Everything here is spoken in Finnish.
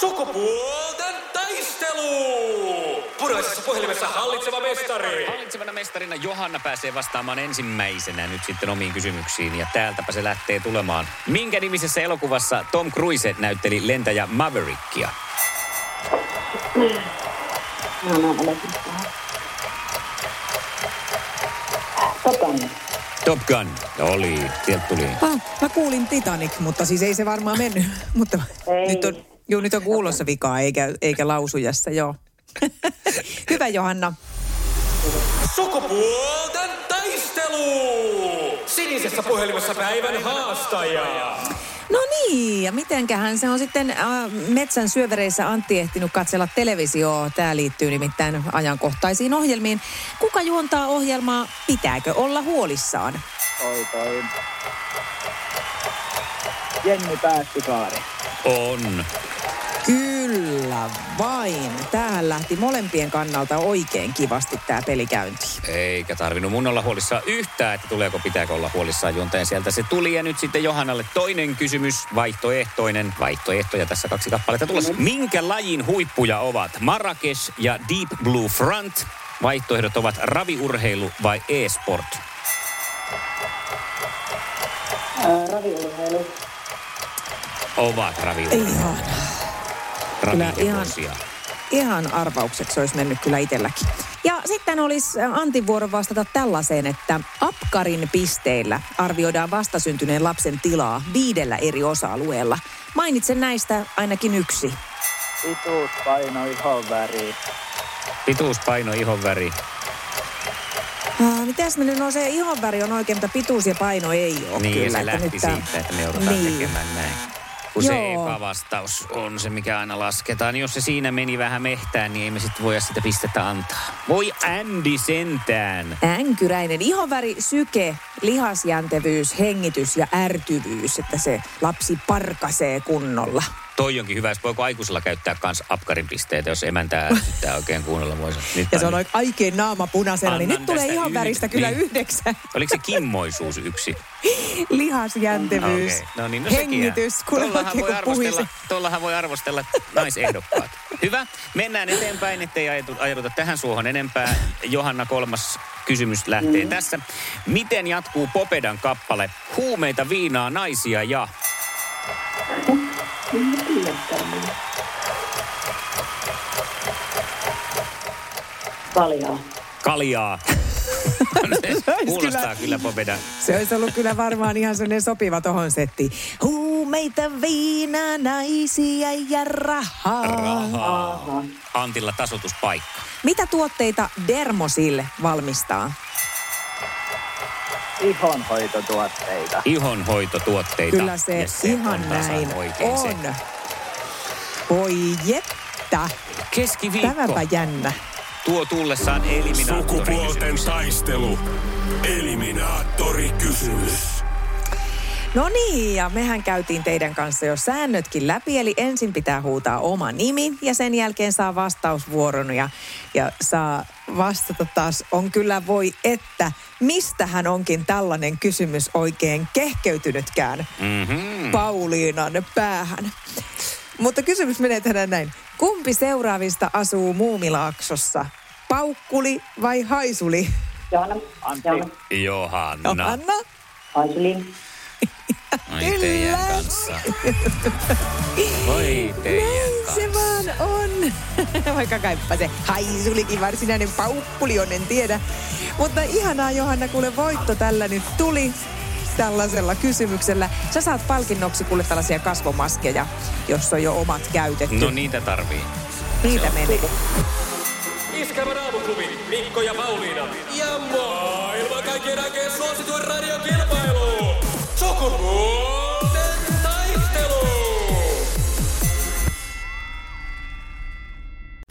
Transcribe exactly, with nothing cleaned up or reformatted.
Sukupuolten taistelu! Puraisessa puhelimessa hallitseva mestari. Hallitsevana mestarina Johanna pääsee vastaamaan ensimmäisenä nyt sitten omiin kysymyksiin. Ja täältäpä se lähtee tulemaan. Minkä nimisessä elokuvassa Tom Cruise näytteli lentäjä Maverickia? Top Gun. Top Gun. Oli, sieltä tuli. Ah, mä kuulin Titanic, mutta siis ei se varmaan mennyt. mutta nyt on, juu, nyt on kuulossa vikaa, eikä, eikä lausujassa, joo. Hyvä, Johanna. Sukupuolten taistelu! Sinisessä puhelimessa päivän haastaja. No niin, ja mitenkähän se on sitten äh, metsän syövereissä Antti ehtinyt katsella televisioa. Tämä liittyy nimittäin ajankohtaisiin ohjelmiin. Kuka juontaa ohjelmaa Pitääkö olla huolissaan? Oi, toi. Jenni Pääskysaari. On. Kyllä vain. Tämähän lähti molempien kannalta oikein kivasti tämä peli käyntiin. Eikä tarvinnut mun olla huolissaan yhtään, että tuleeko Pitääkö olla huolissaan -juonteen sieltä se tuli. Ja nyt sitten Johannalle toinen kysymys, vaihtoehtoinen. Vaihtoehtoja tässä kaksi kappaletta tulossa. Minkä lajin huippuja ovat Marrakesh ja Deep Blue Front? Vaihtoehdot ovat raviurheilu vai e-sport? Ää, raviurheilu. Ovat raviurheilu. Ihan. Kyllä ihan, ihan arvaukseksi olisi mennyt kyllä itselläkin. Ja sitten olisi Antin vuoro vastata tällaiseen, että Apgarin pisteillä arvioidaan vastasyntyneen lapsen tilaa viidellä eri osa-alueella. Mainitsen näistä ainakin yksi. Pituus, paino, ihonväri. Pituus, paino, ihonväri. Ah, mitäs me nyt, no se ihonväri on oikein, mutta pituus ja paino ei ole niin, kyllä. Niin, se lähti nyt siitä, tämän... että me joudutaan niin tekemään näin. Kun joo, se epävastaus on se, mikä aina lasketaan. Jos se siinä meni vähän mehtään, niin ei me sitten voida sitä pistettä antaa. Voi Andy sentään. Änkyräinen. Ihonväri, syke, lihasjäntevyys, hengitys ja ärtyvyys, että se lapsi parkasee kunnolla. Toi onkin hyvä, jos voiko aikuisella käyttää kans Apgarin pisteitä, jos emäntää ärsyttää oikein kuunnella. Nyt ja se on oikein naama punaisena, niin nyt tulee ihonväristä yhden, kyllä niin yhdeksän. Oliko se kimmoisuus yksi? Lihasjäntevyys, okay. No niin, no hengitys, kuulemmat niin kuin puhisi. Tuollahan voi arvostella naisehdokkaat. Hyvä, mennään eteenpäin, ettei ajauduta tähän suohon enempää. Johanna, kolmas kysymys lähtee mm. tässä. Miten jatkuu Popedan kappale Huumeita, viinaa, naisia ja... Kaljaa. Kaljaa. Kuulostaa kyllä, kyllä Popeda. Se olisi ollut kyllä varmaan ihan sellainen sopiva tohon settiin. Huumeita, viinaa, naisia ja rahaa. Rahaa. Antilla tasoituspaikka. Mitä tuotteita Dermosil valmistaa? Ihonhoitotuotteita. Ihonhoitotuotteita. Kyllä se, se ihan näin on. Voi jettä. Keskiviikko. Tämäpä jännä. Tuo tullessaan eliminaattorikysymys. Sukupuolten taistelu. Eliminaattorikysymys. No niin, ja mehän käytiin teidän kanssa jo säännötkin läpi, eli ensin pitää huutaa oma nimi ja sen jälkeen saa vastausvuoron ja, ja saa vastata taas. On kyllä voi, että mistähän onkin tällainen kysymys oikein kehkeytynytkään mm-hmm. Pauliinan päähän. Mutta kysymys menee tänään näin. Kumpi seuraavista asuu Muumilaaksossa? Paukkuli vai Haisuli? Johanna. Johanna. Johanna. Johanna. Haisuli. Ai teidän kanssa. Voi teidän kanssa. Se vaan on. Vaikka kaippaa se Haisulikin varsinainen paukkuli on, en tiedä. Mutta ihanaa, Johanna, kuule voitto tällä nyt tuli tällaisella kysymyksellä. Sä saat palkinnoksi kuule tällaisia kasvomaskeja, jos on jo omat käytetty. No niitä tarvii. Niitä menee. Iskävä Raamuklubi, Mikko ja Pauliina. Ja maailman kaikkien aikeen suosituen radiokilpailu. Sukupuolten taistelu!